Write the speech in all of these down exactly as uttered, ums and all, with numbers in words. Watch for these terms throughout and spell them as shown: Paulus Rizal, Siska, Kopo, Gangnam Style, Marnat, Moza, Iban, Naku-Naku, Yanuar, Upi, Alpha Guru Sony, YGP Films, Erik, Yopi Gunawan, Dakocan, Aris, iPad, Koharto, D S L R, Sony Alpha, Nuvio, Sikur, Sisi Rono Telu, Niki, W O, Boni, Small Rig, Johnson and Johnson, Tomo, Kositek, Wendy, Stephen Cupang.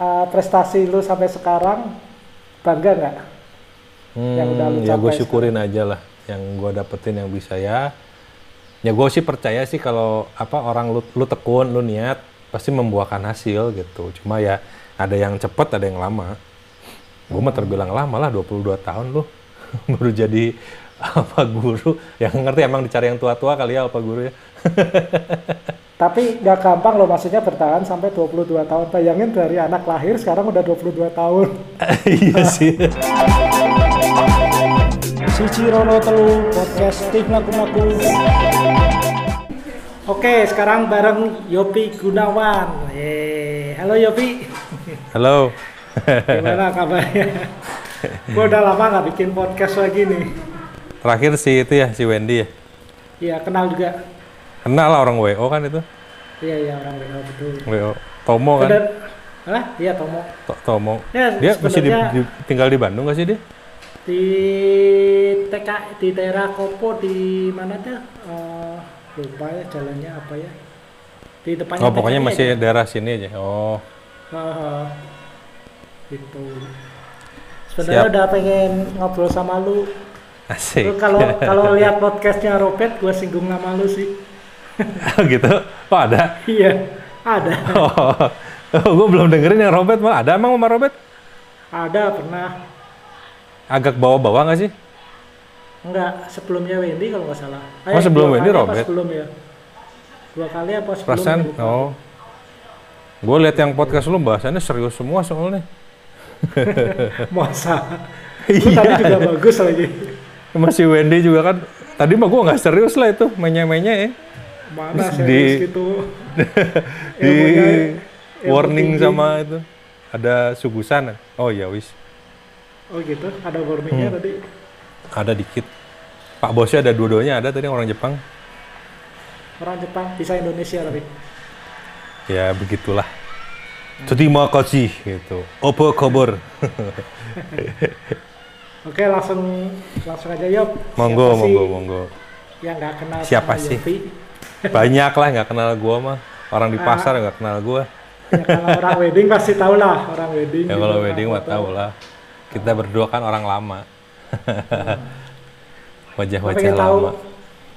uh, prestasi lu sampai sekarang, bangga nggak? Hmm, yang udah lu capai? Ya gue syukurin sekarang aja lah yang gue dapetin yang bisa ya. Ya gue sih percaya sih kalau apa orang lu, lu tekun, lu niat pasti membuahkan hasil gitu. Cuma ya ada yang cepet, ada yang lama. Gue mah terbilang lama lah, dua puluh dua tahun lu baru jadi Alpha Guru. Yang ngerti emang dicari yang tua-tua kali ya Alpha Guru ya. Tapi nggak gampang loh, maksudnya bertahan sampai dua puluh dua tahun. Bayangin dari anak lahir sekarang udah dua puluh dua tahun. Iya sih. Sisi Rono Telu, podcast tim Naku-Naku. Oke, sekarang bareng Yopi Gunawan. Yeay. Halo Yopi. Halo. Gimana kabarnya? Gue udah lama nggak bikin podcast lagi nih. Terakhir si itu ya, si Wendy ya? Iya, kenal juga. Kenal lah, orang W O kan itu? Iya, iya orang W O, betul. W O. Tomo kan? Hah? Iya, Tomo. To Tomo. Ya, dia masih di, di, tinggal di Bandung nggak sih dia? Di T K, di daerah Kopo, di mana tuh? Uh, lupa ya jalannya apa ya? Di depannya. Oh, pokoknya T K masih aja daerah sini aja. Oh. Uh, gitu. Sebenarnya udah pengen ngobrol sama lu. Asik. Lu kalau kalau lihat podcastnya Rompet, gue singgung nama lu sih. Oh gitu? Oh ada? Iya, ada. Oh, oh gue belum dengerin yang Rompet mah. Ada emang sama Rompet? Ada, pernah. Agak bawa-bawa nggak sih? Enggak, sebelumnya Wendy kalau nggak salah. Oh, sebelum Wendy Rompet? Sebelum ya. Dua kali apa sebelum? Perasaan? Oh. Gue lihat yang podcast lu bahasannya serius semua soalnya. Moza. Itu tadi juga bagus lagi. Masih Wendy juga kan. Tadi mah gue nggak serius lah itu mainnya-mainnya ya. Mana serius di, gitu. Di ilmunya, warning tinggi sama itu. Ada sugusan. Oh ya wis. Oh gitu. Ada warningnya hmm. tadi. Ada dikit. Pak bosnya ada dua-duanya ada tadi orang Jepang. Orang Jepang bisa Indonesia tapi. Ya begitulah. Terima kasih gitu. Opo kabar. Oke, langsung langsung aja Yop. Monggo, siapa monggo, sih monggo. Yang nggak kenal siapa sih? Yopi? Banyak lah nggak kenal gua mah. Orang di pasar nggak uh, kenal gua. Ya, kalau orang wedding pasti tahu lah, orang wedding. Ya kalau wedding mah tahu lah. Kita berdua kan orang lama. Wajah-wajah lama. Tahu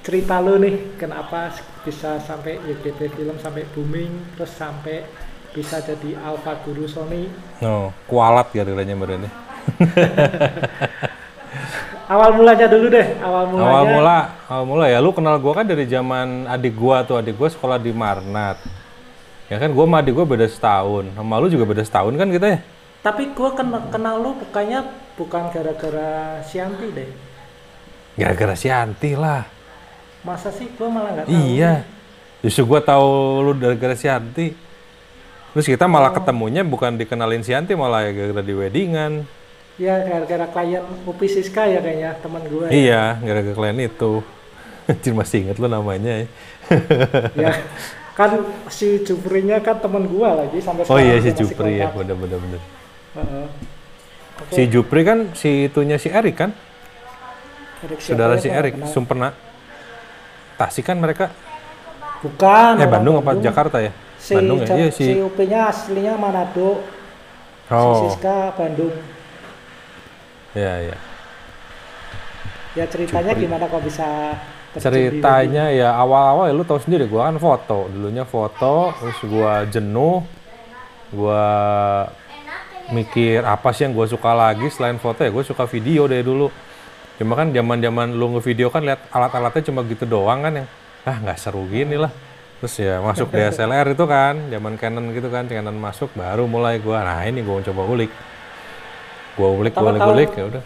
cerita lu nih, kenapa bisa sampai Y G P Film sampai booming, terus sampai bisa jadi Alpha Guru Sony. No, kualat gara-garanya mbak ini. Awal mulanya dulu deh, awal mulanya. Awal mula, awal mula ya lu kenal gua kan dari zaman adik gua tuh, adik gua sekolah di Marnat. Ya kan gua sama adik gua beda setahun, sama lu juga beda setahun kan kita ya? Tapi gua kenal, kenal lu bukannya bukan gara-gara Sianti deh. Gara-gara Sianti lah. Masa sih gua malah nggak tahu. Iya. Justru gua tahu lu gara-gara Sianti. Terus kita malah oh. ketemunya bukan dikenalin Sianti, malah ya gara-gara di weddingan. Iya, gara-gara klien Upi Siska ya kayaknya, teman gue. Iya, gara-gara klien itu. Ciri masih inget lo namanya ya. Ya, kan si Juprinya kan teman gue lagi sampai sekarang. Oh iya si Jupri ya, bener-bener. Uh-uh. Okay. Si Jupri kan, si itunya si Erik kan? Erik, saudara si Erik, Sumpena. Tasik kan mereka? Bukan. Eh Bandung apa Bandung. Jakarta ya? Si, Bandung ya? Iya, si si U P-nya aslinya Manado, oh. si Siska Bandung. Ya ya. Ya ceritanya Jupri. Gimana kok bisa terjadi? Ceritanya lagi? Ya awal-awal ya lu tahu sendiri, gua kan foto, dulunya foto, terus gua jenuh, gua mikir apa sih yang gua suka lagi selain foto ya, gua suka video dari dulu. Cuma kan zaman-zaman lu ngevideo kan lihat alat-alatnya cuma gitu doang kan yang ah nggak seru gini lah. Terus ya masuk D S L R itu kan, zaman Canon gitu kan, Canon masuk baru mulai gua, nah ini gua coba ulik. Gua ulik, gua ulik, ulik ya udah.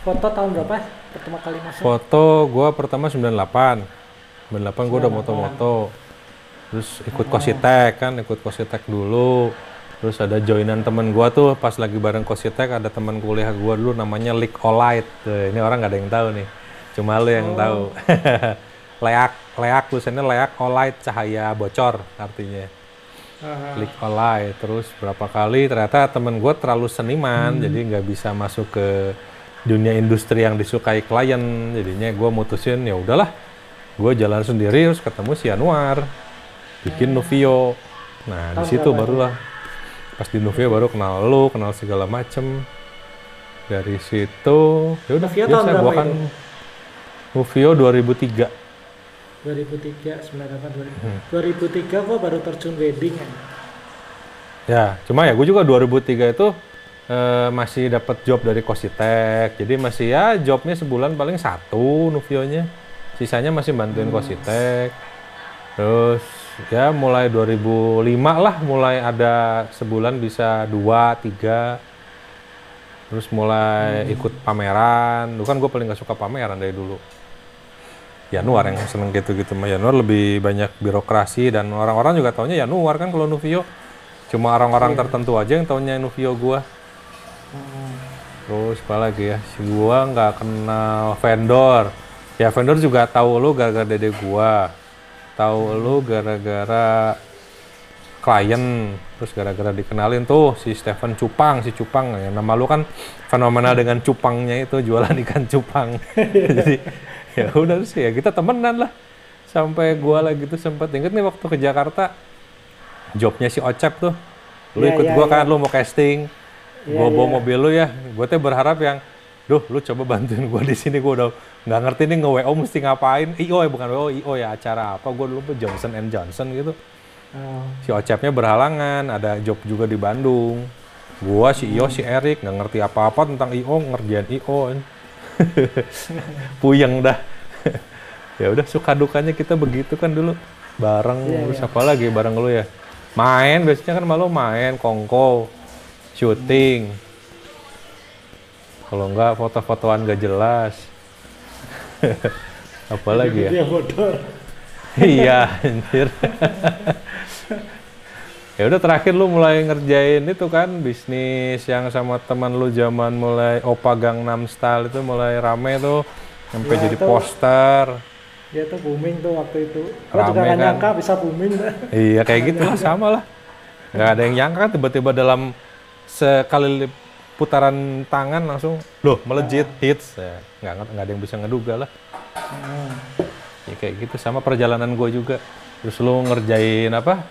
Foto tahun berapa pertama kali masuk? Foto gua pertama sembilan puluh delapan. sembilan puluh delapan gua udah moto-moto. Terus ikut Kositek kan, ikut Kositek dulu. Terus ada joinan temen gua tuh pas lagi bareng Kositek ada teman kuliah gua dulu namanya Leak Olight. Tuh, ini orang nggak ada yang tahu nih. Cuma lu yang oh. tahu. Leak, leak tulisannya Leak Olight, cahaya bocor artinya. Uh-huh. Leak Olight. Terus berapa kali ternyata temen gue terlalu seniman, hmm. jadi nggak bisa masuk ke dunia industri yang disukai klien. Jadinya gue mutusin ya udahlah, gue jalan sendiri. Terus ketemu si Yanuar, bikin Nuvio. Nah di situ barulah Pas di Nuvio baru kenal lu, kenal segala macem. Dari situ, yaudah, ya udah saya buakan Nuvio dua ribu tiga. dua ribu tiga, sembilan delapan, dua ribu tiga. Hmm. dua ribu tiga gua baru terjun wedding ya. Ya, cuma ya gua juga dua ribu tiga itu eh, masih dapat job dari Kositek. Jadi masih ya jobnya sebulan paling satu Nuvionya. Sisanya masih bantuin hmm. Kositek. Terus ya mulai dua ribu lima lah mulai ada sebulan bisa dua, tiga. Terus mulai hmm. ikut pameran. Lu kan gue paling gak suka pameran dari dulu. Yanuar yang seneng gitu-gitu. Yanuar lebih banyak birokrasi dan orang-orang juga taunya Yanuar kan kalau Nuvio. Cuma orang-orang tertentu aja yang taunya Nuvio gue. Terus apa lagi ya, si gue gak kenal vendor. Ya vendor juga tahu lu gara-gara dede gue. Tahu lu gara-gara klien, terus gara-gara dikenalin tuh si Stephen Cupang, si Cupang ya, nama lu kan fenomenal dengan cupangnya itu, jualan ikan cupang. Jadi ya udah sih ya kita temenan lah sampai gua lagi tuh sempat inget nih waktu ke Jakarta jobnya si Ocep tuh, lu ya, ikut ya, gua ya. Kan lu mau casting, ya, gua bawa ya. Mobil lu ya, gua tuh berharap yang, duh lu coba bantuin gua di sini, gua udah nggak ngerti nih nge W O mesti ngapain, I O ya bukan W O, I O ya acara apa, gua dulu Johnson and Johnson gitu. Si Ocapnya berhalangan, ada job juga di Bandung. Gua, si I O, si Erik, nggak ngerti apa-apa tentang I O, ngerjain I O. Puyeng dah. Ya udah suka dukanya kita begitu kan dulu. Bareng, yeah, terus yeah. Apa lagi bareng lu ya? Main, biasanya kan malu main, kongko, syuting. Kalau nggak foto-fotoan gak jelas. Apa lagi ya? Iya, anjir. Ya udah terakhir lu mulai ngerjain itu kan bisnis yang sama teman lu zaman mulai Opa Gangnam Style itu mulai rame tuh sampai ya, jadi itu, poster. Ya tuh booming tuh waktu itu. Gua rame juga gak kan. Nyangka bisa booming. Iya kayak gitu lah sama lah. Gak ada yang nyangka tiba-tiba dalam sekali putaran tangan langsung loh melejit nah. Hits. Ya, gak, gak ada yang bisa ngeduga lah. Hmm. Ya kayak gitu sama perjalanan gue juga. Terus lu ngerjain apa,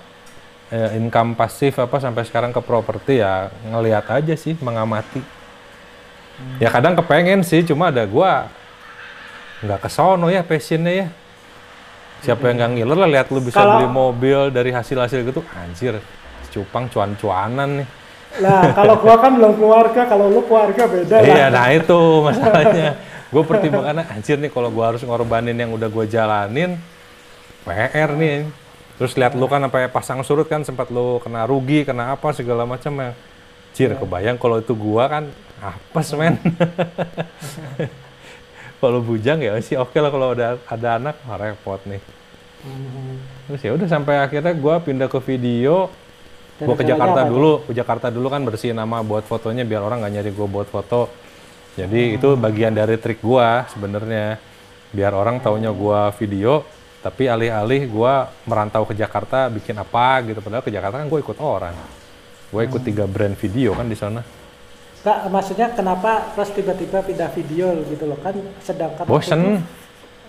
eh, income pasif apa sampai sekarang ke properti ya ngelihat aja sih, mengamati. Hmm. Ya kadang kepengen sih, cuma ada gua nggak kesono ya passionnya ya. Siapa hmm. yang nggak ngiler lah lihat lu bisa kalau, beli mobil dari hasil-hasil gitu, anjir, Cupang cuan-cuanan nih. Nah kalau gua kan belum keluarga, kalau lu keluarga beda lah. Iya, nah itu masalahnya. Gua pertimbangannya, anjir nih kalau gua harus ngorbanin yang udah gua jalanin, P R nih. Terus lihat lu kan sampai pasang surut kan sempat lu kena rugi, kena apa segala macam ya. Cir, kebayang kalau itu gua kan apes men. Kalau bujang ya sih oke lah kalau ada ada anak mah repot nih. Terus ya udah sampai akhirnya gua pindah ke video. Gua ke Jakarta dulu, ke Jakarta dulu kan bersihin nama buat fotonya biar orang nggak nyari gua buat foto. Jadi itu bagian dari trik gua sebenarnya biar orang taunya gua video. Tapi alih-alih gue merantau ke Jakarta bikin apa gitu, padahal ke Jakarta kan gue ikut orang, gue ikut hmm. tiga brand video kan di sana. Kak, maksudnya kenapa terus tiba-tiba pindah video gitu loh kan sedangkan bosen. Itu,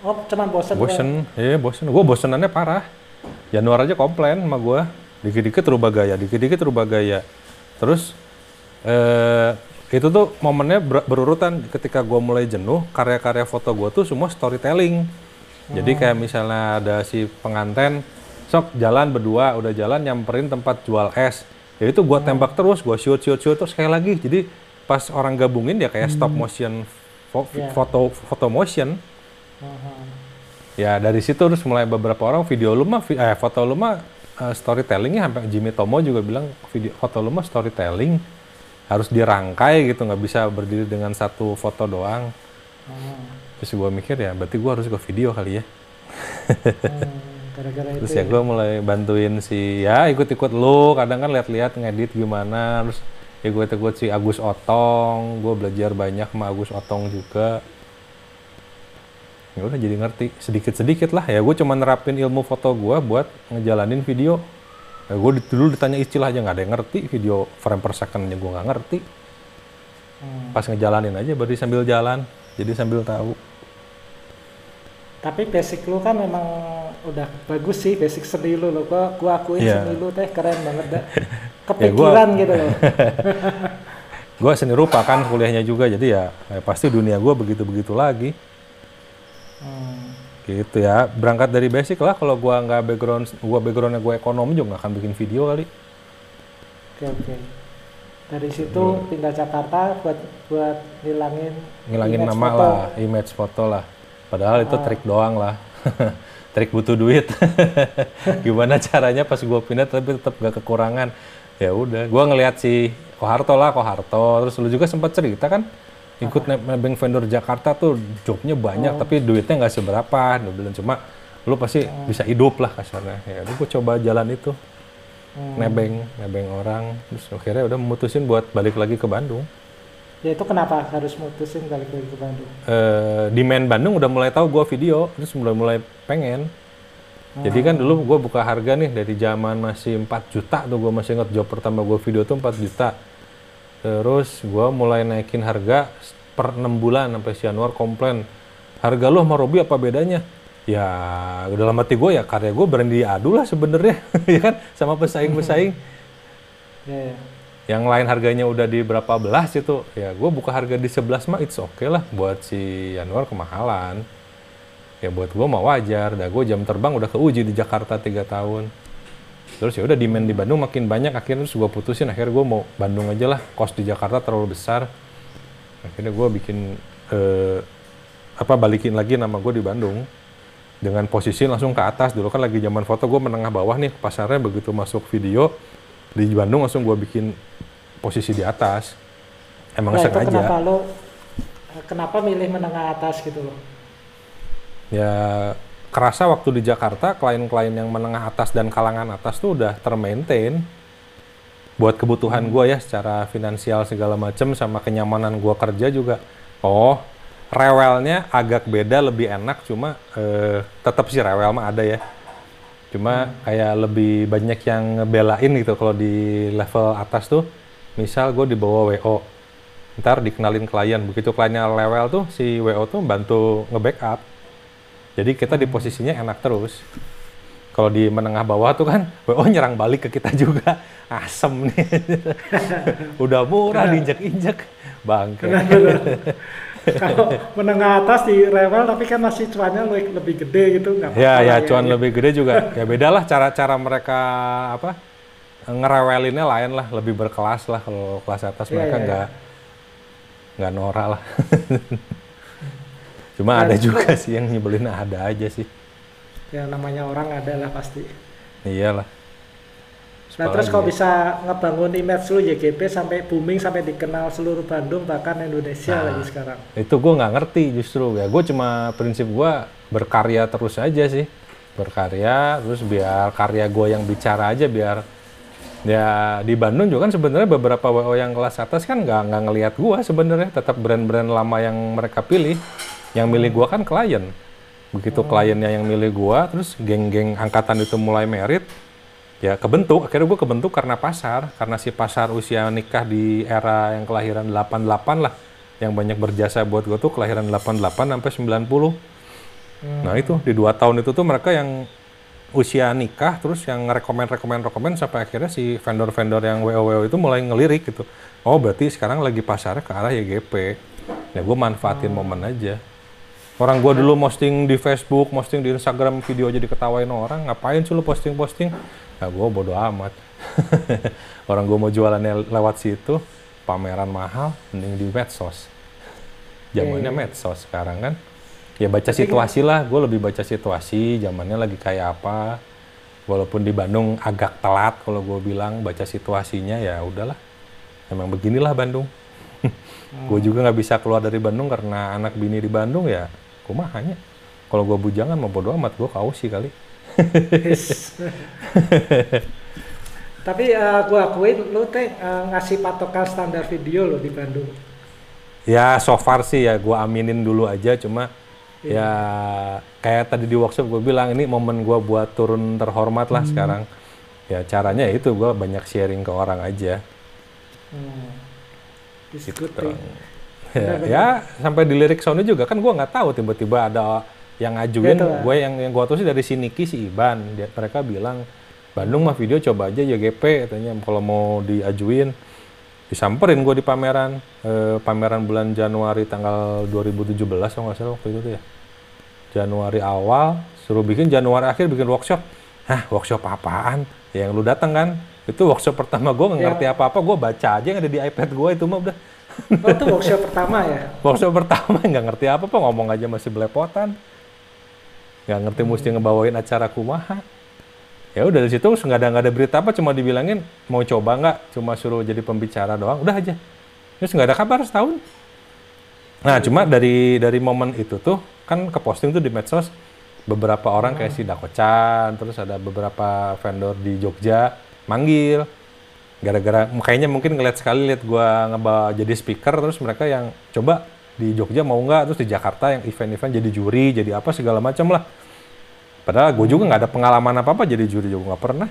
oh cuman bosen. Bosen, iya bosen. Gue bosenannya parah. Januar aja komplain sama gue, dikit-dikit rubah gaya, dikit-dikit rubah gaya. Terus eh, itu tuh momennya ber berurutan ketika gue mulai jenuh, karya-karya foto gue tuh semua storytelling. Jadi kayak misalnya ada si penganten, sok jalan berdua, udah jalan nyamperin tempat jual es. Ya itu gua tembak terus, gua shoot, shoot, shoot, terus kayak lagi. Jadi pas orang gabungin ya kayak stop motion, fo yeah. foto, foto motion. Uh-huh. Ya dari situ terus mulai beberapa orang video lu mah, eh foto lu mah uh, storytellingnya sampai Jimmy Tomo juga bilang video foto lu mah storytelling harus dirangkai gitu, nggak bisa berdiri dengan satu foto doang. Uh-huh. Terus gue mikir ya berarti gue harus ke video kali ya. hmm, gara -gara terus ya gue mulai bantuin si ya ikut-ikut lo kadang kan lihat-lihat ngedit gimana. Terus ya gue ikut si Agus Otong, gue belajar banyak sama Agus Otong juga. Ya udah jadi ngerti sedikit-sedikit lah ya. Gue cuma nerapin ilmu foto gue buat ngejalanin video. Ya gue dulu ditanya istilah aja nggak ada yang ngerti, video frame per secondnya gue nggak ngerti. Hmm. Pas ngejalanin aja berarti sambil jalan. Jadi sambil tahu. Tapi basic lu kan memang udah bagus sih basic seni lu loh, gua, gua akuin yeah. seni lu teh keren banget dah, kepikiran ya, gua, gitu loh. Gua seni rupa kan kuliahnya juga, jadi ya, ya pasti dunia gua begitu-begitu lagi. Hmm. Gitu ya, berangkat dari basic lah. Kalau gua nggak background, gua backgroundnya gua ekonomi juga nggak akan bikin video kali. Oke oke. Dari situ hmm. pindah Jakarta buat buat ngilangin ngilangin nama foto. Lah, image foto lah. Padahal ah. itu trik doang lah. Trik butuh duit. Gimana caranya pas gua pindah tapi tetap gak kekurangan. Ya udah, gua ngelihat si Koharto lah, Koharto. Terus lu juga sempat cerita kan ikut ah. nebeng vendor Jakarta tuh jobnya banyak oh. tapi duitnya nggak seberapa. Dia bilang cuma lu pasti oh. bisa hidup lah kasarnya. Ya lu gua coba jalan itu. Hmm. Nebeng, nebeng orang. Terus akhirnya udah memutusin buat balik lagi ke Bandung. Ya itu kenapa harus mutusin balik lagi ke Bandung? Uh, demand Bandung udah mulai tahu gua video, terus mulai-mulai pengen. Hmm. Jadi kan dulu gua buka harga nih dari zaman masih empat juta tuh, gua masih inget job pertama gua video tuh empat juta. Terus gua mulai naikin harga per enam bulan sampai si Yanuar komplain. Harga lu sama Robi apa bedanya? Ya dalam hati gue ya karya gue berani diadu lah sebenarnya ya kan sama pesaing-pesaing. Yeah, yeah. Yang lain harganya udah di berapa belas itu, ya gue buka harga di sebelas mah it's okay lah, buat si Yanuar kemahalan. Ya buat gue mah wajar, dah gue jam terbang udah keuji di Jakarta tiga tahun. Terus ya udah demand di Bandung makin banyak, akhirnya terus gue putusin, akhirnya gue mau Bandung aja lah, kos di Jakarta terlalu besar. Akhirnya gue bikin, eh, apa balikin lagi nama gue di Bandung. Dengan posisi langsung ke atas, dulu kan lagi zaman foto gue menengah bawah nih, pasarnya begitu masuk video, di Bandung langsung gue bikin posisi di atas. Emang nah, sengaja. Itu kenapa lo, kenapa milih menengah atas gitu loh? Ya, kerasa waktu di Jakarta, klien-klien yang menengah atas dan kalangan atas tuh udah termaintain. Buat kebutuhan gue ya, secara finansial segala macem, sama kenyamanan gue kerja juga. Oh, rewelnya agak beda, lebih enak, cuma eh, tetap sih rewel mah ada ya. Cuma hmm. kayak lebih banyak yang ngebelain gitu kalau di level atas tuh. Misal gue dibawa W O, ntar dikenalin klien. Begitu kliennya rewel tuh, si W O tuh bantu nge-backup. Jadi kita di posisinya enak terus. Kalau di menengah bawah tuh kan, W O nyerang balik ke kita juga. Asem nih. Udah murah, diinjek-injek. Bangke. Kalau menengah atas di rewel tapi kan masih cuannya lebih gede gitu, nggak apa-apa. Ya, ya, cuan ya, lebih gede juga. Ya bedalah cara-cara mereka apa ngerewelinnya lain lah, lebih berkelas lah. Kalau kelas atas ya, mereka nggak ya, nggak ya. norak lah. Cuma ya, ada juga ya. sih yang nyebelin, ada aja sih. Ya namanya orang ada lah pasti. Iyalah. Nah, terus kalau bisa ngebangun image lu Y G P sampai booming, sampai dikenal seluruh Bandung, bahkan Indonesia nah, lagi sekarang. Itu gue nggak ngerti justru. Ya gue cuma prinsip gue berkarya terus aja sih. Berkarya, terus biar karya gue yang bicara aja biar... Ya di Bandung juga kan sebenarnya beberapa W O yang kelas atas kan nggak nggak ngelihat gue sebenarnya. Tetap brand-brand lama yang mereka pilih. Yang milih gue kan klien. Begitu hmm. kliennya yang milih gue, terus geng-geng angkatan itu mulai merit. Ya kebentuk, akhirnya gue kebentuk karena pasar, karena si pasar usia nikah di era yang kelahiran delapan delapan lah, yang banyak berjasa buat gue tuh kelahiran delapan delapan sampai sembilan puluh. Hmm. Nah itu, di dua tahun itu tuh mereka yang usia nikah, terus yang rekomen-rekomen-rekomen sampai akhirnya si vendor-vendor yang W O W O itu mulai ngelirik gitu. Oh berarti sekarang lagi pasarnya ke arah Y G P. Ya gue manfaatin hmm. momen aja. Orang gue dulu posting di Facebook, posting di Instagram, video aja diketawain orang, ngapain sih lu posting-posting? Nah gue bodo amat. Orang gue mau jualannya lewat situ, pameran mahal, mending di medsos. Zamannya medsos sekarang kan. Ya baca situasi lah, gue lebih baca situasi, zamannya lagi kayak apa. Walaupun di Bandung agak telat kalau gue bilang baca situasinya, ya udahlah. Emang beginilah Bandung. hmm. Gue juga nggak bisa keluar dari Bandung karena anak bini di Bandung ya. Kumah hanya kalau gue bujangan mau bodo amat, gue kausi kali. Tapi uh, gue akuin lu teh uh, ngasih patokan standar video lo di Bandung ya. So far sih ya gue aminin dulu aja, cuma yeah. ya kayak tadi di workshop gue bilang ini momen gue buat turun terhormat lah. hmm. Sekarang ya caranya itu gue banyak sharing ke orang aja. hmm. Gitu. Ya, ya sampai di lirik Sony juga kan gue nggak tahu, tiba-tiba ada Yang ngajuin gue yang yang gue tahu sih dari si Niki, si Iban, dia, mereka bilang Bandung mah video coba aja Y G P katanya kalau mau diajuin. Disamperin gue di pameran e, pameran bulan Januari tanggal dua ribu tujuh belas kalau nggak salah waktu itu tuh ya. Januari awal suruh bikin, Januari akhir bikin workshop. Hah, workshop apaan? Yang lu datang kan? Itu workshop pertama gue nggak ngerti apa-apa, ya. Gue baca aja yang ada di iPad gue itu mah udah. Oh, itu workshop pertama ya? Workshop pertama nggak ngerti apa-apa, ngomong aja masih belepotan. Nggak ngerti hmm. mesti ngebawain acara kumaha. Ya udah dari situ nggak ada nggak ada berita apa, cuma dibilangin mau coba nggak, cuma suruh jadi pembicara doang, udah aja. Terus nggak ada kabar setahun. Nah cuma dari dari momen itu tuh kan keposting tuh di medsos beberapa orang hmm. kayak si Dakocan, terus ada beberapa vendor di Jogja manggil. Gara-gara kayaknya mungkin ngeliat sekali lihat gua ngebawa jadi speaker, terus mereka yang coba di Jogja mau nggak, terus di Jakarta yang event-event jadi juri, jadi apa segala macam lah. Padahal gue juga nggak ada pengalaman apa-apa jadi juri, juga nggak pernah.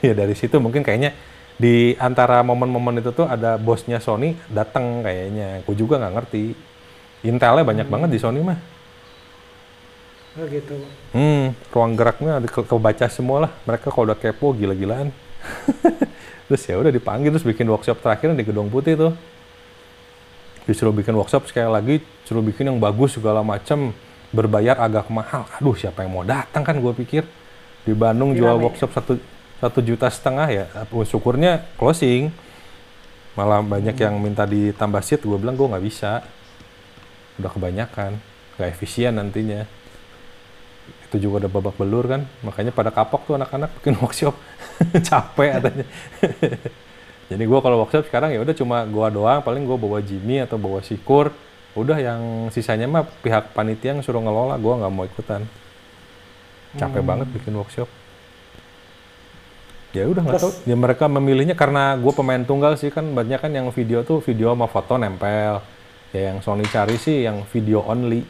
Ya dari situ mungkin kayaknya di antara momen-momen itu tuh ada bosnya Sony datang kayaknya. Gue juga nggak ngerti. Intelnya banyak hmm. banget di Sony mah. Oh gitu. Hmm, ruang geraknya ke kebaca semua lah. Mereka kalau udah kepo gila-gilaan. Terus ya udah dipanggil, terus bikin workshop terakhir di Gedung Putih tuh. Disuruh bikin workshop sekali lagi, suruh bikin yang bagus segala macam. Berbayar agak mahal, aduh siapa yang mau datang kan gue pikir. Di Bandung jual workshop satu, satu juta setengah ya, syukurnya closing. Malah banyak hmm. yang minta ditambah seat, gue bilang gue nggak bisa. Udah kebanyakan, nggak efisien nantinya. Itu juga udah babak belur kan, makanya pada kapok tuh anak-anak bikin workshop. Capek katanya. Jadi gue kalau workshop sekarang ya udah cuma gue doang, paling gue bawa Jimmy atau bawa Sikur. Udah yang sisanya mah pihak panitia yang suruh ngelola, gue nggak mau ikutan. Capek hmm. banget bikin workshop. Ya udah nggak tahu. Ya mereka memilihnya karena gue pemain tunggal sih kan, banyak kan yang video tuh video sama foto nempel. Ya yang Sony cari sih yang video only.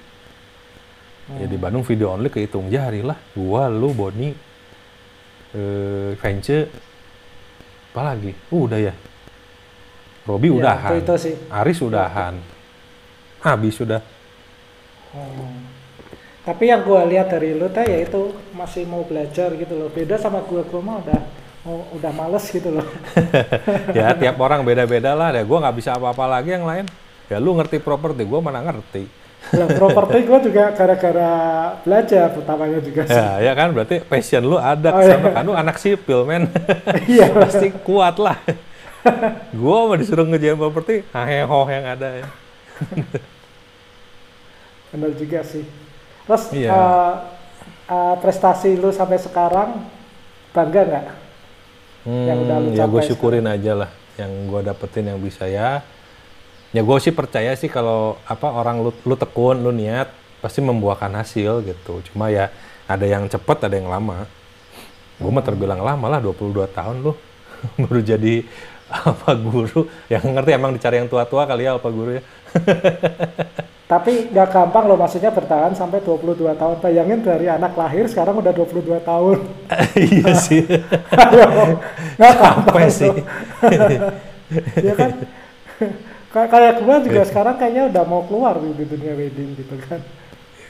Hmm. Ya di Bandung video only kehitung jari lah. Gue, lu, Boni, eh, Vence, apa lagi? Uh, udah ya. Robi ya, udahan, itu, itu sih. Aris udahan. Itu. Habis sudah. Hmm. Tapi yang gue lihat dari lu teh ya itu masih mau belajar gitu loh. Beda sama gue, gue mah udah mau, udah males gitu loh. Ya tiap orang beda-beda lah. Ya gue nggak bisa apa-apa lagi yang lain. Ya lu ngerti properti, gue mana ngerti. Nah, properti gue juga gara-gara belajar pertamanya juga sih. Ya, ya kan berarti passion lu ada. Oh, sama iya. Kan lu anak sipil men. Iya. Pasti kuat lah. Gue mah disuruh ngejalan properti, haheho yang ada ya. Bener juga sih. Terus iya. uh, uh, prestasi lu sampai sekarang bangga nggak? Hmm, yang udah lu capai? Ya gue syukurin sekarang aja lah yang gue dapetin yang bisa ya. Ya gue sih percaya sih kalau apa orang lu, lu tekun, lu niat pasti membuahkan hasil gitu. Cuma ya ada yang cepet, ada yang lama. Gue mah terbilang lama lah, dua puluh dua tahun lu baru jadi Alpha Guru. Yang ngerti emang dicari yang tua-tua kali ya Alpha Guru ya. Tapi nggak gampang loh, maksudnya bertahan sampai dua puluh dua tahun. Bayangin dari anak lahir sekarang udah dua puluh dua tahun. Iya sih. Nggak gampang sih. Ya kan? Kayak gue juga sekarang kayaknya udah mau keluar di dunia wedding gitu kan.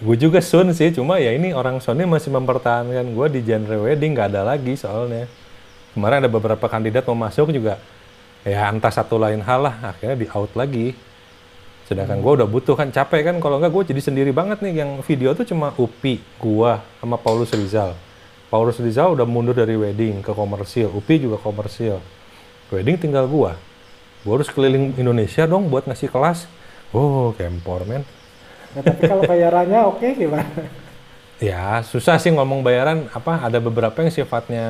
Gue juga soon sih, cuma ya ini orang Sony masih mempertahankan gue di genre wedding, nggak ada lagi soalnya. Kemarin ada beberapa kandidat mau masuk juga. Ya entah satu lain hal lah, akhirnya di out lagi. Sedangkan hmm. gue udah butuh kan, capek kan, kalau nggak gue jadi sendiri banget nih. Yang video tuh cuma Upi, gue, sama Paulus Rizal. Paulus Rizal udah mundur dari wedding ke komersil, Upi juga komersil. Wedding tinggal gue. Gue harus keliling Indonesia dong buat ngasih kelas. Oh, kempor men. Nah, tapi kalau bayarannya oke okay, gimana? Ya susah sih ngomong bayaran, apa ada beberapa yang sifatnya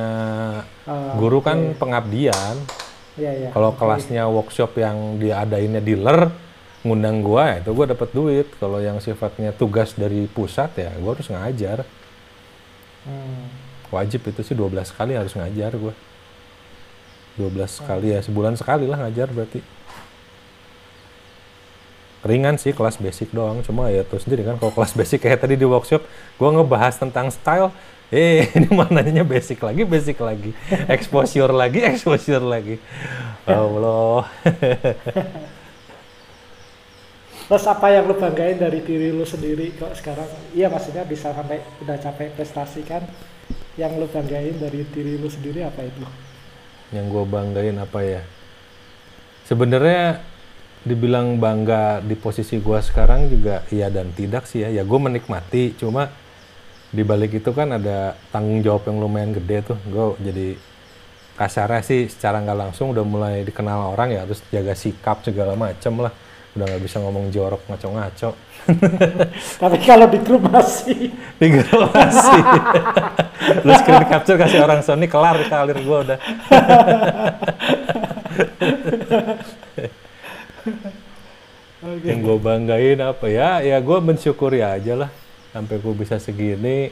uh, guru kan okay. Pengabdian. Ya, ya, kalau okay. Kelasnya workshop yang diadainnya dealer, ngundang gua ya, itu gua dapat duit. Kalau yang sifatnya tugas dari pusat ya gua harus ngajar. Hmm. Wajib itu sih dua belas kali harus ngajar gua. dua belas hmm. kali ya, sebulan sekali lah ngajar berarti. Ringan sih kelas basic doang, cuma ya terus sendiri kan kalau kelas basic kayak tadi di workshop gua ngebahas tentang style. Eh, ini mananya basic lagi, basic lagi. Exposure lagi, exposure lagi. Allah. Terus apa yang lu banggain dari diri lu sendiri kok sekarang? Iya maksudnya bisa sampai udah capek prestasi kan. Yang lu banggain dari diri lu sendiri apa itu? Yang gua banggain apa ya? Sebenarnya dibilang bangga di posisi gua sekarang juga iya dan tidak sih ya. Ya gua menikmati, cuma di balik itu kan ada tanggung jawab yang lumayan gede tuh. Gua jadi kasarnya sih secara nggak langsung udah mulai dikenal orang ya, terus jaga sikap segala macem lah. Udah nggak bisa ngomong jorok ngaco-ngaco. Tapi kalau di grup masih. Di grup masih. Lu screen capture kasih orang Sony, kelar kalir gue udah. Okay. Yang gue banggain apa ya, ya gue mensyukuri aja lah. Sampai gue bisa segini,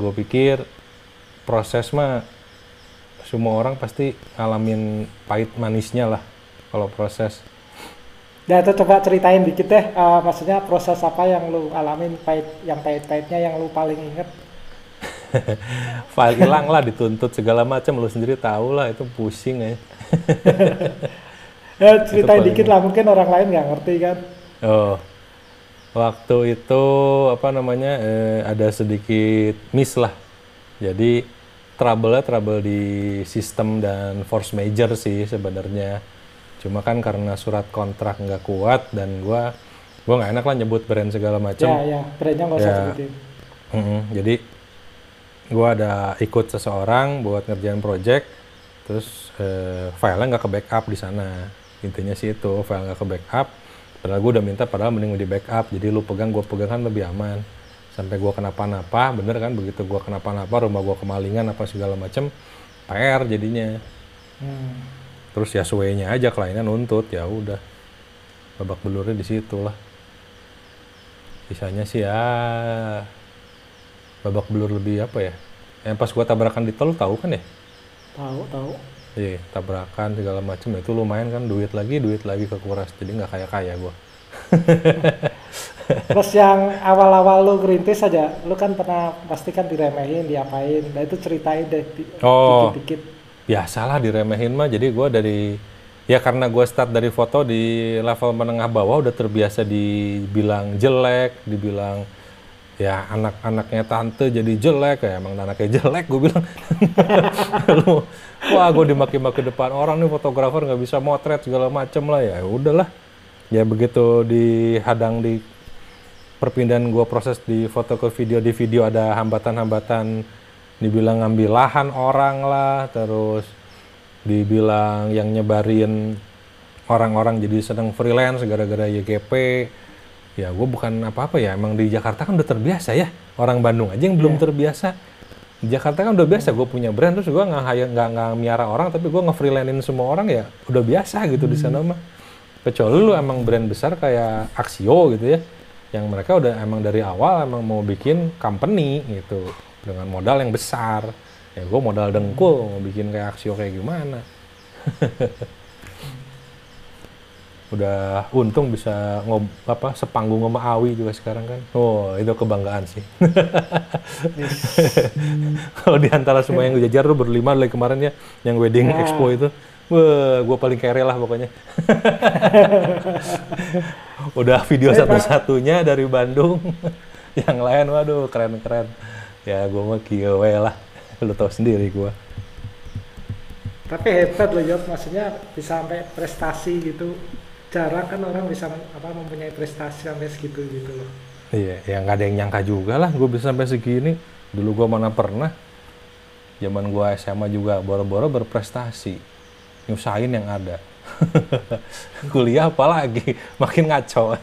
gue pikir proses mah semua orang pasti ngalamin pahit manisnya lah kalau proses. Ya itu coba ceritain dikit deh, uh, maksudnya proses apa yang lu alamin, pahit, yang pahit-pahitnya yang lu paling inget? File hilang lah, dituntut segala macam, lu sendiri tahu lah, itu pusing ya. Ya ceritain dikit lah, mungkin orang lain nggak ngerti kan? Oh, waktu itu apa namanya, eh, ada sedikit miss lah. Jadi trouble-nya trouble di sistem dan force major sih sebenarnya. Cuma kan karena surat kontrak nggak kuat dan gua gua nggak enak lah nyebut brand segala macam. Ya, ya, brandnya nggak usah sebutin. Mm-hmm. Jadi gua ada ikut seseorang buat ngerjain project, terus eh, filenya nggak ke backup di sana. Intinya sih itu, file nggak ke backup. Padahal gua udah minta, padahal mending di backup. Jadi lu pegang, gua pegang kan lebih aman. Sampai gua kenapa-napa, bener kan? Begitu gua kenapa-napa, rumah gua kemalingan apa segala macam, P R jadinya. Hmm. Terus ya suenya aja kliennya nuntut, ya udah babak belurnya di situ lah. Sisanya sih ya babak belur lebih apa ya? Yang pas gua tabrakan di tol tahu kan ya? Tahu tahu. Iya tabrakan segala macam itu lumayan kan, duit lagi duit lagi kekuras, jadi nggak kaya kaya gua. Terus yang awal-awal lu gerintis aja, lu kan pernah pasti kan diremehin, diapain? Nah itu ceritain deh oh. dikit-dikit. Biasalah diremehin mah, jadi gue dari, ya karena gue start dari foto di level menengah bawah udah terbiasa dibilang jelek, dibilang ya anak-anaknya tante jadi jelek, ya emang anaknya jelek gue bilang. Lalu, wah gue dimaki-maki depan orang nih, fotografer nggak bisa motret segala macem lah, ya udahlah. Ya begitu dihadang di perpindahan gue proses di foto ke video, di video ada hambatan-hambatan. Dibilang ngambil lahan orang lah, terus dibilang yang nyebarin orang-orang jadi sedang freelance gara-gara Y G P. Ya gue bukan apa-apa ya, emang di Jakarta kan udah terbiasa ya, orang Bandung aja yang belum yeah. terbiasa. Di Jakarta kan udah biasa, gue punya brand terus gue nggak nggak miara orang, tapi gue nge-freelance-in semua orang ya udah biasa gitu hmm. di sana mah. Kecuali lu emang brand besar kayak Axio gitu ya, yang mereka udah emang dari awal emang mau bikin company gitu. Dengan modal yang besar, ya gue modal dengkul, mau bikin kayak Axio kayak gimana. Udah untung bisa ngob apa sepanggung sama Awi juga sekarang kan. Oh itu kebanggaan sih. Kalau diantara semua yang gue jajar tuh berlima dari kemarin ya, yang wedding nah. expo itu, gue paling kere lah pokoknya. Udah video satu-satunya dari Bandung, yang lain waduh keren-keren. Ya gue mah giveaway lah, lu tau sendiri gue. Tapi hebat loh Yop, maksudnya bisa sampai prestasi gitu. Jarang kan orang bisa apa mempunyai prestasi sampai segitu gitu loh. Iya, ya nggak ada yang nyangka juga lah gue bisa sampai segini. Dulu gue mana pernah, zaman gue S M A juga boro-boro berprestasi. Nyusahin yang ada. Kuliah apalagi, makin ngaco.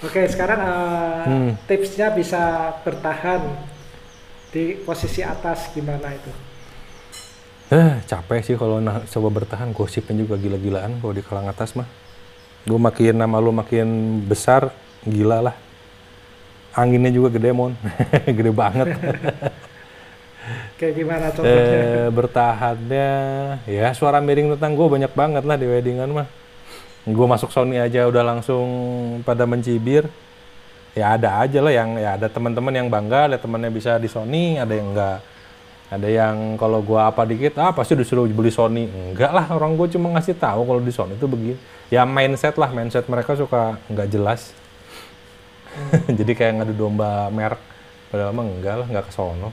Oke, sekarang uh, hmm. tipsnya bisa bertahan di posisi atas gimana itu? Eh, capek sih kalau coba bertahan, gosipnya juga gila-gilaan kalau di kalang atas mah. Lu makin nama lu makin besar, gila lah. Anginnya juga gede, Mon. Gede banget. Kayak gimana contohnya? Eh, bertahannya, ya suara miring tentang gue banyak banget lah di weddingan mah. Gue masuk Sony aja udah langsung pada mencibir. Ya ada aja lah yang, ya ada teman-teman yang bangga, ada temannya bisa di Sony, ada yang enggak. Ada yang kalau gua apa dikit, ah pasti disuruh beli Sony. Enggak lah, orang gua cuma ngasih tahu kalau di Sony itu begini. Ya mindset lah, mindset mereka suka nggak jelas. Hmm. Jadi kayak ngadu domba merek. Padahal mah enggak lah, nggak ke sono.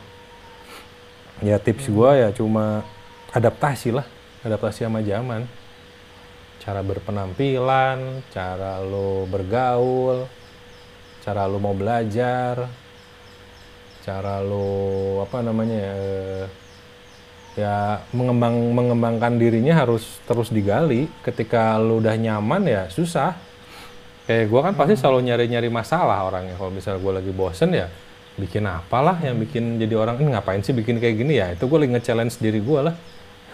Ya tips hmm. gua ya cuma adaptasi lah, adaptasi sama zaman. Cara berpenampilan, cara lo bergaul, cara lo mau belajar, cara lo apa namanya ya, ya mengembang mengembangkan dirinya harus terus digali. Ketika lo udah nyaman ya susah. Kayak gue kan hmm. pasti selalu nyari-nyari masalah orangnya. Kalau misalnya gue lagi bosen ya bikin apalah yang bikin jadi orang ini ngapain sih bikin kayak gini ya. Itu gue lagi nge-challenge diri gue lah.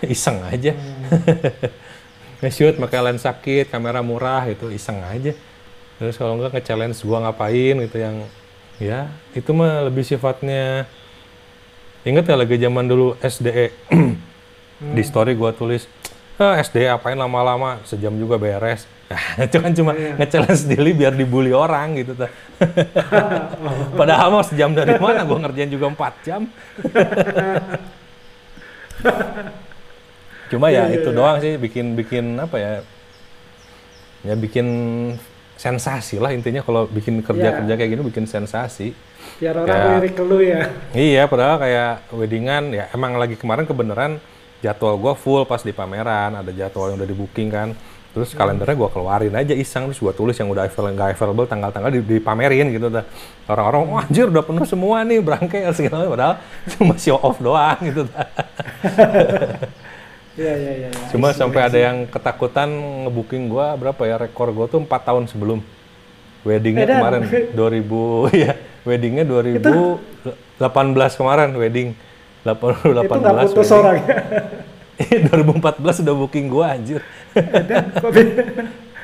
Iseng aja. Hmm. Nge-shoot pakai lensa sakit, kamera murah itu iseng aja. Terus kalau enggak nge-challenge gue ngapain gitu yang ya, itu mah lebih sifatnya. Ingat ya lagi zaman dulu S D E. hmm. Di story gua tulis, ah, S D E apain lama-lama, sejam juga beres. Itu kan cuma yeah. nge-challenge diri biar dibully orang gitu. Padahal mau sejam dari mana, gua ngerjain juga empat jam. Cuma ya yeah, itu yeah, doang yeah. sih, bikin-bikin apa ya, ya bikin sensasi lah intinya. Kalau bikin kerja-kerja yeah. kayak gini bikin sensasi. Biar orang ya, lirik ke lu ya. Iya, padahal kayak weddingan ya emang lagi kemarin kebenaran jadwal gua full pas di pameran, ada jadwal yang udah di booking kan. Terus kalendernya gua keluarin aja iseng, terus gua tulis yang udah available, tanggal-tanggal dipamerin gitu dah. Orang-orang, wah anjir udah penuh semua nih berangkai segala, padahal cuma show off doang gitu dah. Ya, ya, ya, ya. Cuma sampai ada yang ketakutan ngebooking gua berapa ya, rekor gua tuh empat tahun sebelum weddingnya Edan. Kemarin dua ribu ya weddingnya dua ribu delapan belas itu. Kemarin wedding dua ribu delapan belas itu nggak putus orang. dua ribu empat belas udah booking gua anjir. Edan,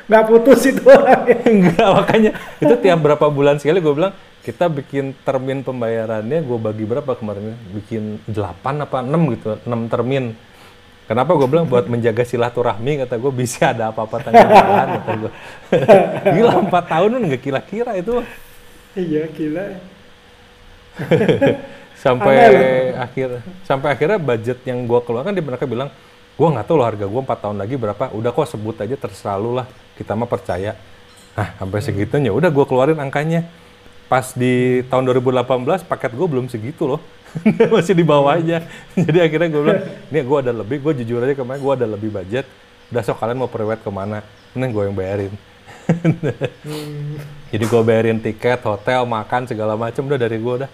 nggak putus itu orang. Enggak, makanya itu tiap berapa bulan sekali gua bilang kita bikin termin pembayarannya gua bagi berapa kemarin bikin delapan apa enam gitu, enam termin. Kenapa gue bilang buat menjaga silaturahmi, kata gue bisa ada apa-apa tanggal bulan, kata gue. Gila, empat tahun kan nggak kira-kira itu. Iya, gila. Sampai akhir, sampai akhirnya budget yang gue keluarkan, dia mereka bilang, gue nggak tahu loh harga gue empat tahun lagi berapa, udah kok sebut aja terserah lu lah, kita mah percaya. Nah, sampai segitunya, udah gue keluarin angkanya. Pas di tahun dua ribu delapan belas paket gue belum segitu loh. Masih di bawahnya. Jadi akhirnya gue bilang, nih gue ada lebih, gue jujur aja kemarin gue ada lebih budget. Udah sok kalian mau prewed kemana? Ini gue yang bayarin. Jadi gue bayarin tiket, hotel, makan, segala macam udah dari gue udah.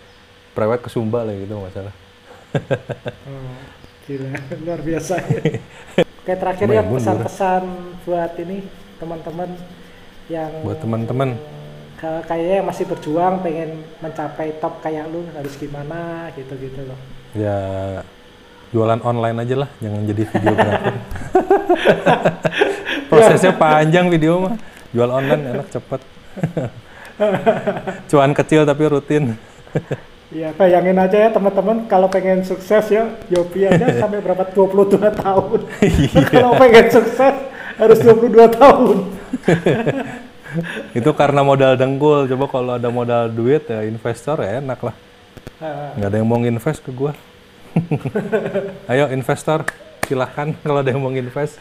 Prewed ke Sumba lah gitu, gak salah. Oh, gila, luar biasa ya. Oke, terakhir ya pesan-pesan buat ini teman-teman yang... Buat teman-teman. Kayaknya yang masih berjuang pengen mencapai top kayak lu harus gimana gitu-gitu loh. Ya jualan online aja lah, jangan jadi videografer. Prosesnya panjang video mah, jual online enak cepet. Cuan kecil tapi rutin. Iya, bayangin aja ya teman-teman kalau pengen sukses ya Yopi aja sampai berapa dua puluh dua tahun. Kalau pengen sukses harus dua puluh dua tahun. Itu karena modal dengkul. Coba kalau ada modal duit ya investor ya enak lah. Nggak ada yang mau invest ke gua. Ayo investor, silahkan kalau ada yang mau invest.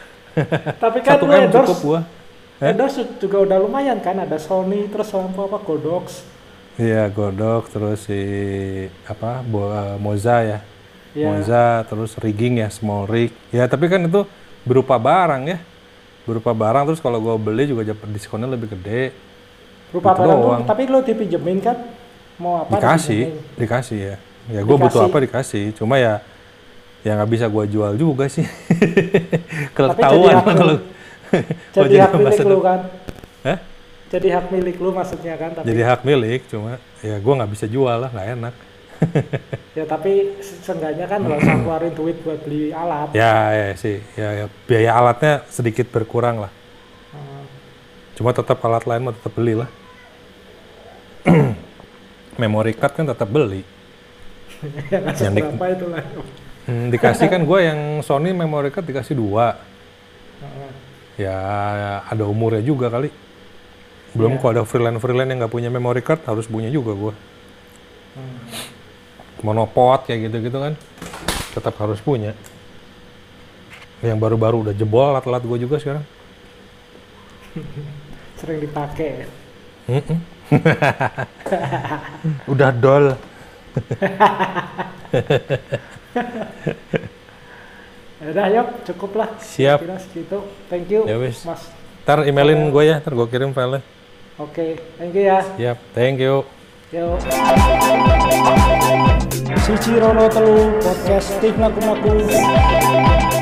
Tapi kan lu endorse, cukup gua. Eh? Endorse juga udah lumayan kan, ada Sony, terus lampu apa, Godox. Iya, Godox, terus si apa, Bo, uh, Moza ya. Yeah. Moza, terus rigging ya, small rig. Ya tapi kan itu berupa barang ya. Berupa barang, terus kalau gue beli juga dapat diskonnya lebih gede. Berupa barang doang. Tuh, tapi lo dipinjemin kan? Mau apa? Dikasih, dipinjemin. Dikasih ya. Ya gue butuh apa dikasih. Cuma ya, ya nggak bisa gue jual juga sih. Ketahuan kalau jadi hak milik lo kan? Hah? Jadi hak milik lo maksudnya kan? Tapi jadi hak milik, cuma ya gue nggak bisa jual lah, nggak enak. Ya tapi seenggaknya kan nggak usah keluarin duit buat beli alat. Ya, ya sih, ya, ya biaya alatnya sedikit berkurang lah. Hmm. Cuma tetap alat lain mah tetap beli lah. Memory card kan tetap beli. Yang di, itulah. Hmm, dikasih kan gue yang Sony memory card dikasih dua. Hmm. Ya ada umurnya juga kali. Belum yeah. Kok ada freelance-freelance yang nggak punya memory card harus punya juga gue. Hmm. Monopod kayak gitu-gitu kan tetap harus punya. Yang baru-baru udah jebol alat-alat gue juga sekarang. Sering dipakai. Mm-mm. Udah dol. Udah yuk, cukup lah. Siap. Kira segitu. Thank you, ya, Mas. Ntar emailin gue ya, ntar gue kirim file-nya. Oke, okay. Thank you ya. Siap, thank you. Yo. Sisi Rono Telu, podcast Naku-Naku.